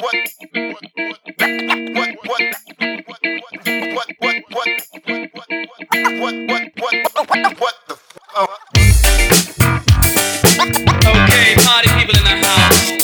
What the fuck? Okay, party people in the house.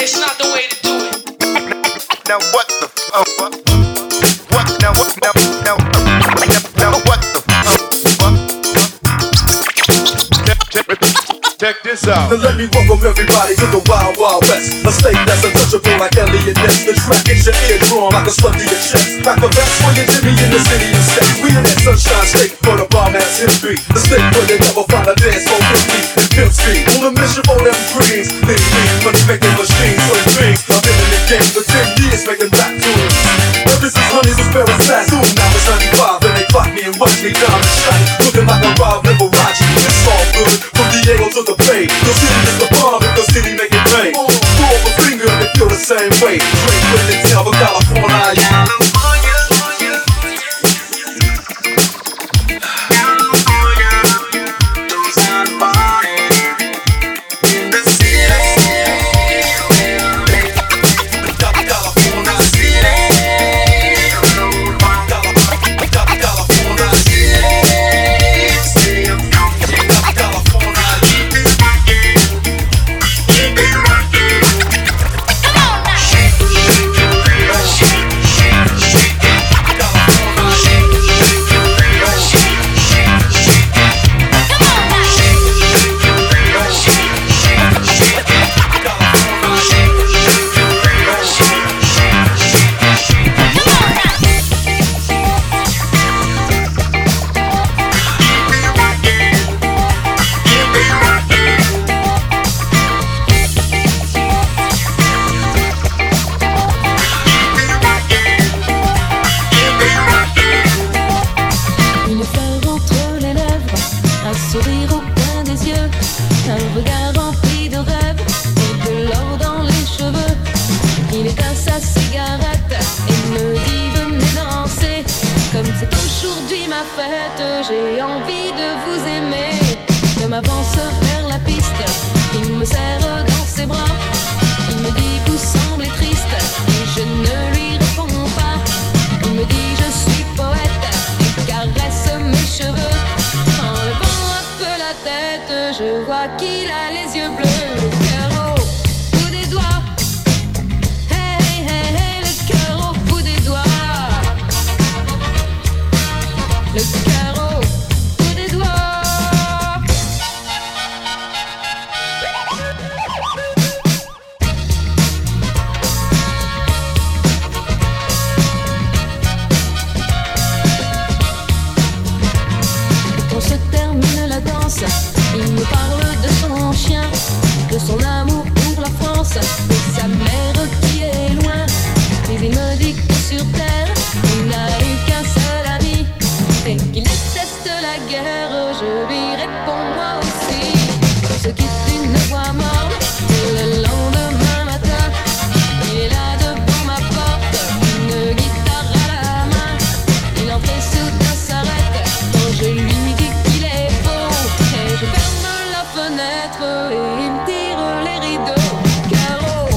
It's not the way to do it. Now what the fuck? What now? What now? Now what the fuck? Check this out. Now let me welcome everybody to the Wild Wild West, a state that's untouchable like Elliot Ness. The track is your eardrum like a slug to your chest. Like a vest when you jimmy in the city of sex. We in that sunshine state for the bomb ass history. The state where they never find a dance for 50 and Pimp Street. On a mission for them greens, making machines for the things. I've been in the game for 10 years making rap tunes. Ever since honeys was very fast. Soon now it's 95 and they clock me and watch me down and shine, looking like a wild Liberace. It's all good from Diego to the Bay. The city is the bomb and the city make it rain. Throw up a finger and they feel the same way. Straight with the tail of California. J'ai envie de vous aimer. Je m'avance vers la piste. Il me serre dans ses bras. Il me dit vous semblez triste et je ne lui réponds pas. Il me dit je suis poète et caresse mes cheveux. En levant un peu la tête, je vois qu'il a les yeux bleus. Il me parle de son chien, de son amour pour la France, de sa mère qui est loin. Mais il me dit que sur terre, il n'a eu qu'un seul ami et qu'il déteste la guerre. Je lui réponds moi aussi. On se quitte d'une voix morte le lendemain matin. Il est là devant ma porte, une guitare à la main. Il entrée soudain s'arrête quand je lui dis qu'il est beau. Et je ferme la fenêtre et il tire les rideaux. Caro,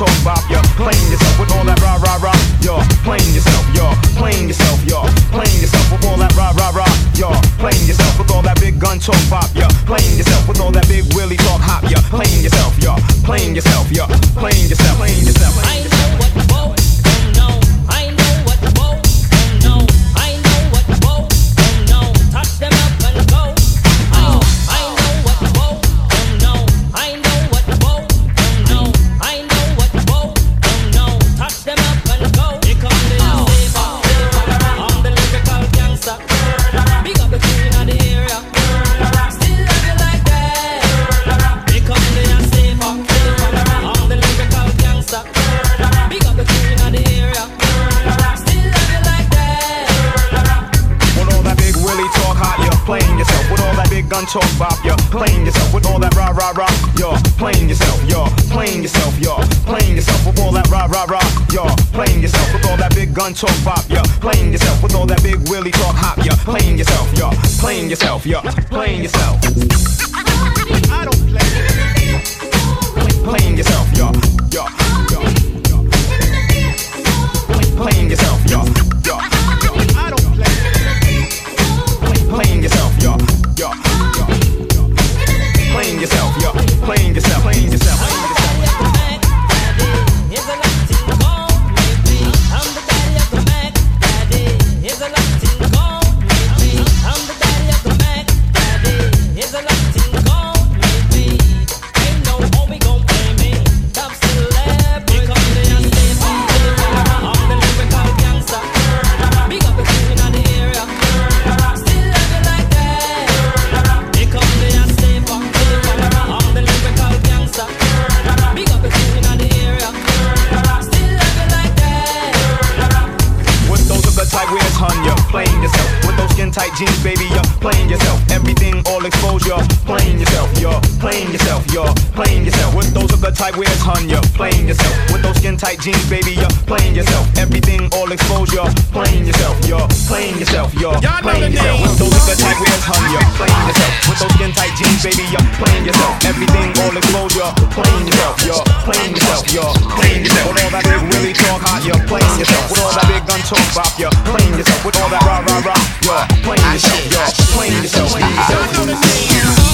talk about, you're playing yourself with all that rah-rah-rah, you're playing yourself, you're playing yourself, you're playing yourself with all that rah-rah-rah, you're playing yourself with all that big gun talk pop, you're playing yourself with all that big willy talk hop, you're playing yourself, you're playing yourself, you're playing yourself, playing yourself. I know what the boat don't know, I know what the boat don't know, I know what the boat don't know, touch them up and go. Gun talk bop, you're playing yourself with all that rah rah rah. You're playing yourself, you're playing yourself, you're playing yourself with all that rah rah rah. You're playing yourself with all that big gun talk bop, you're playing yourself with all that big willy talk hop. You're playing yourself, you're playing yourself, you're playing yourself. I don't play. Playing yourself, you're playing yourself, you're. I don't play. Playing yourself, you're. Playing yourself, yo. Playing yourself, playing yourself, playing yourself. Tight jeans, baby, you're playing yourself. Everything all exposed, you're playing yourself. You're playing yourself, you're playing yourself. With those of the tight wears, hun, you're playing yourself. With those skin tight jeans, baby, you're playing yourself. Everything all exposed, you're playing yourself. You're playing yourself, you're playing yourself. With those of the tight wears, hun, you're playing yourself. With those skin tight jeans, baby, you're playing yourself. Everything all exposed, you're playing yourself. You're playing yourself, you're playing yourself. With all that big really talk hot, you're playing yourself. With all that big gun talk bop, you're playing yourself. With all that rah rah rah, you're playing yourself, yo, playing yourself, playing yourself, playing yourself.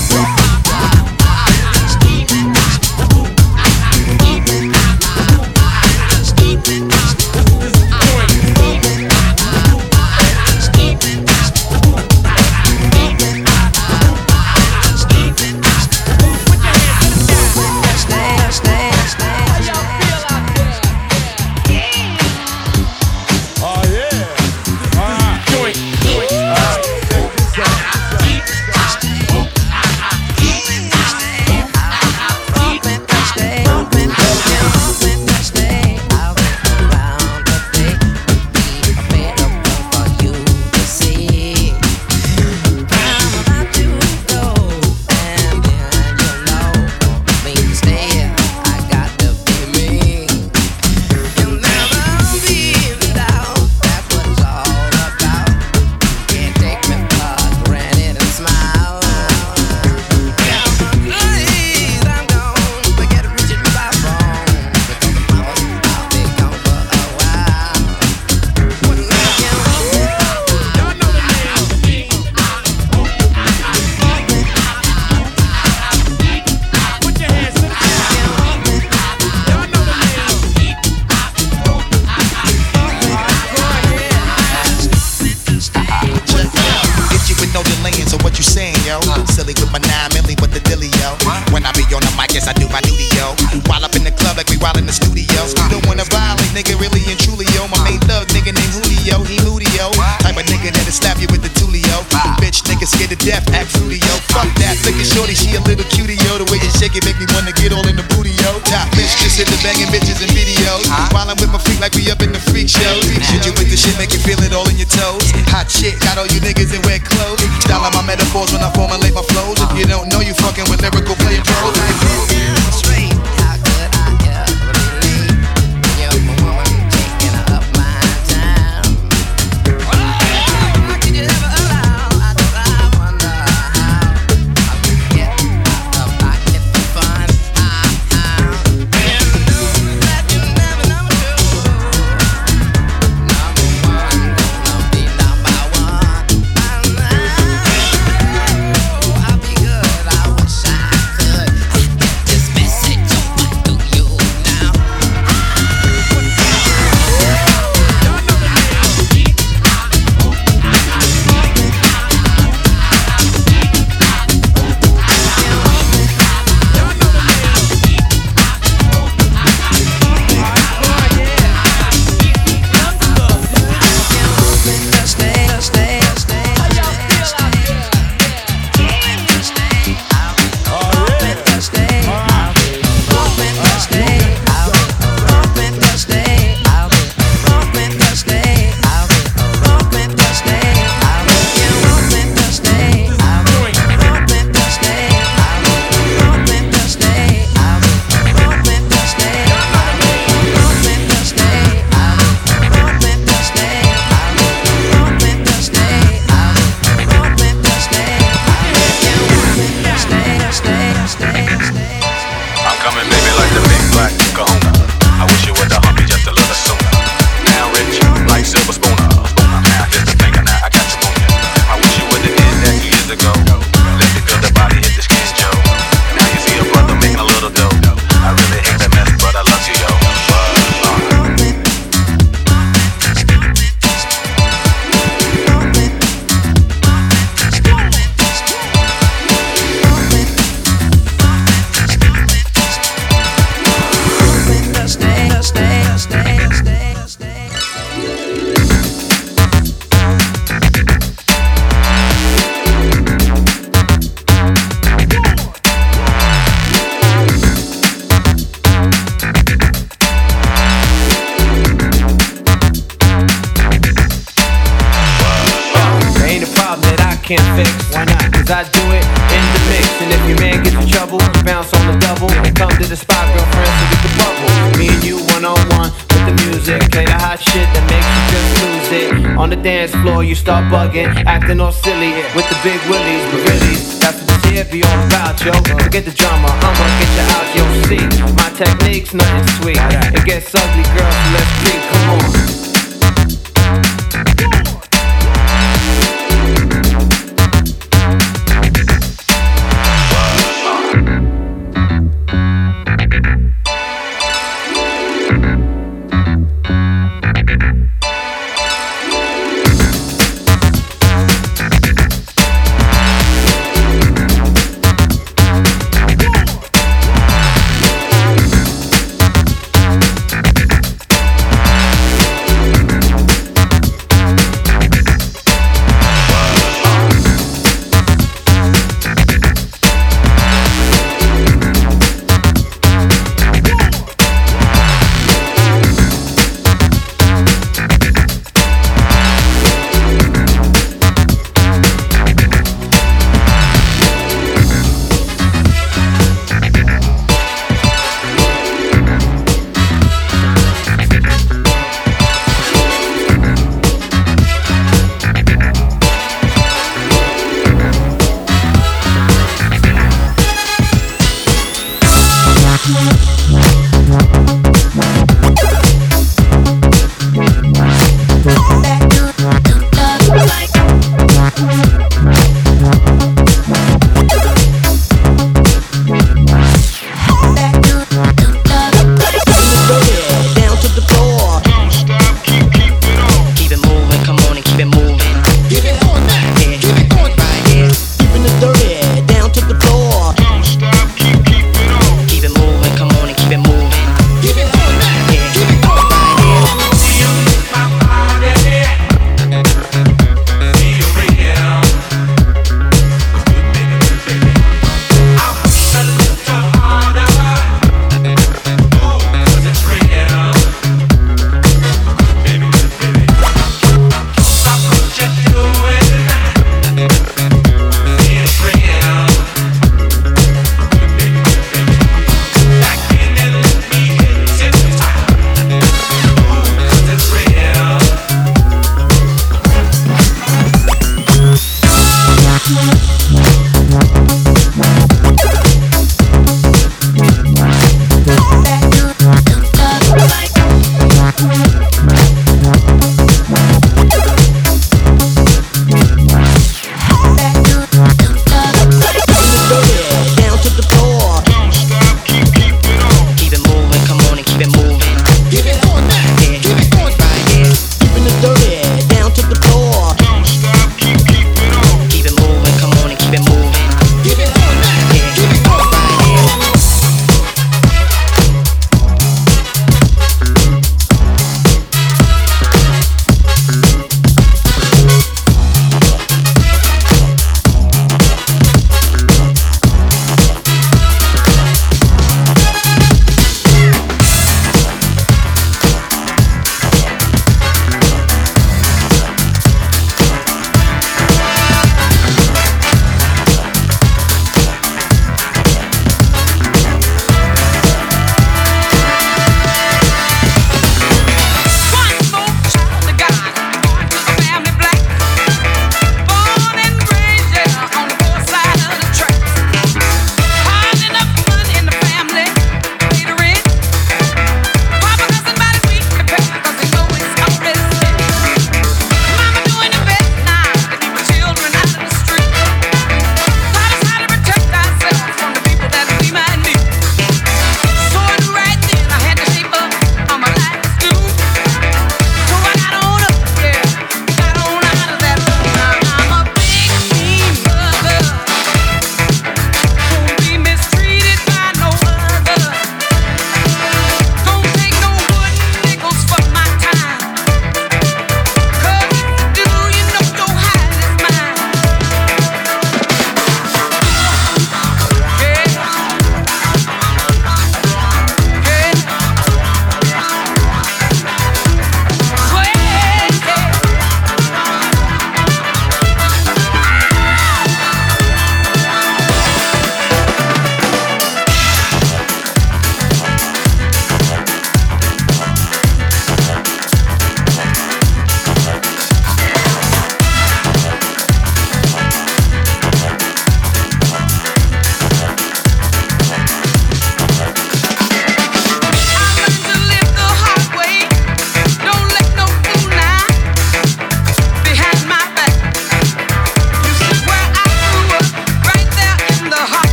can't fix. Why not? Cause I do it in the mix. And if your man gets in trouble, bounce on the double. Come to the spot, girlfriend, so get the bubble. Me and you one-on-one with the music. Play the hot shit that makes you just lose it. On the dance floor, you start bugging, acting all silly with the big willies. But really, that's what this here be all about, yo. Forget the drama, I'ma get you out, yo. See, my technique's nothing sweet. It gets ugly, girl, so let's speak. Come on.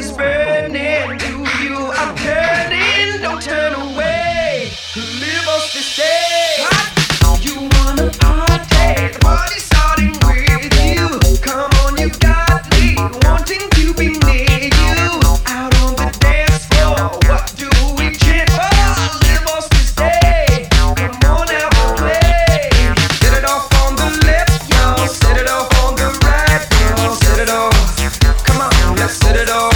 is burning. Do you? I'm turning. Don't turn away. Live us to stay. You want a party? The party's starting with you. Come on, you got me wanting to be near you. Out on the dance floor, what do we chant for? Live us to stay. Come on, have a play. Set it off on the left, y'all. Set it off on the right, y'all. Set it off. Come on, let's set it off.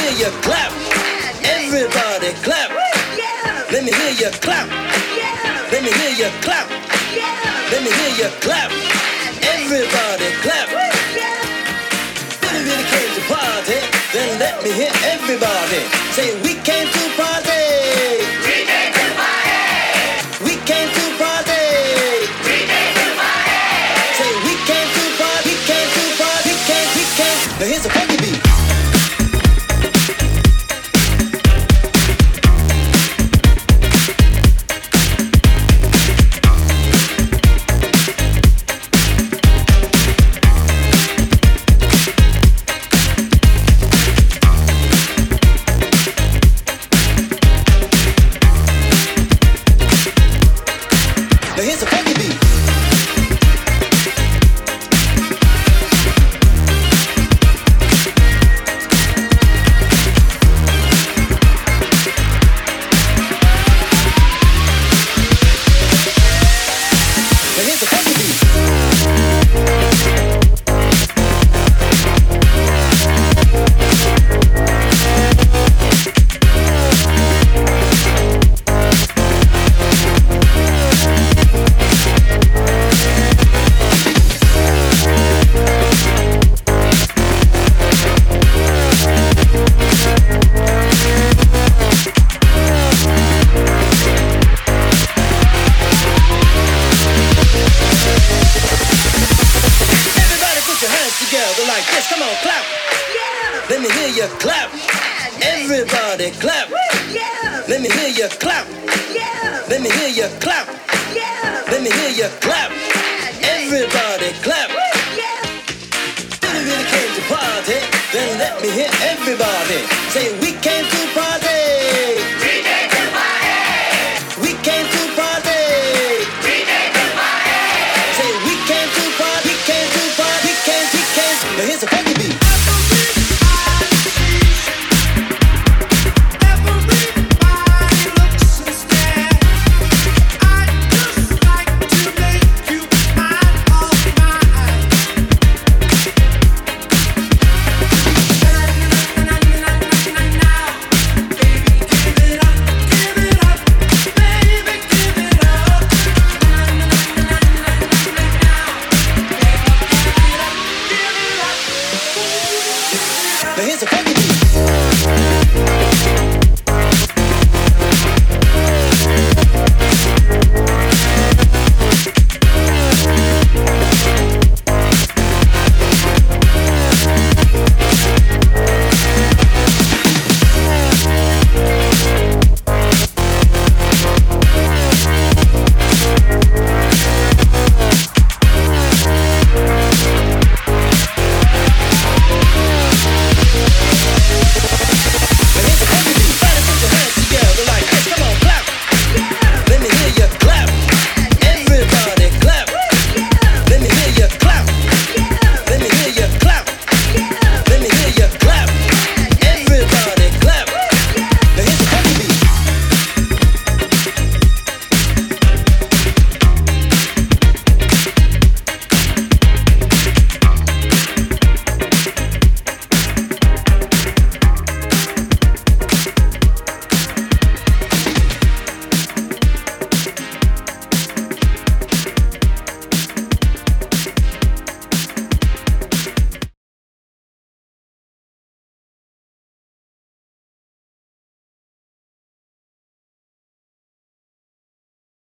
hear you clap. Everybody clap. Let me hear you clap. Let me hear you clap. Let me hear you clap. Everybody clap. When it came to party, then let me hear everybody say we came to party. We came to party. We came to party. We came to party. Say we came to party. We came to party. We came. We came. Now here's a funky beat. Then let me hear everybody say we can.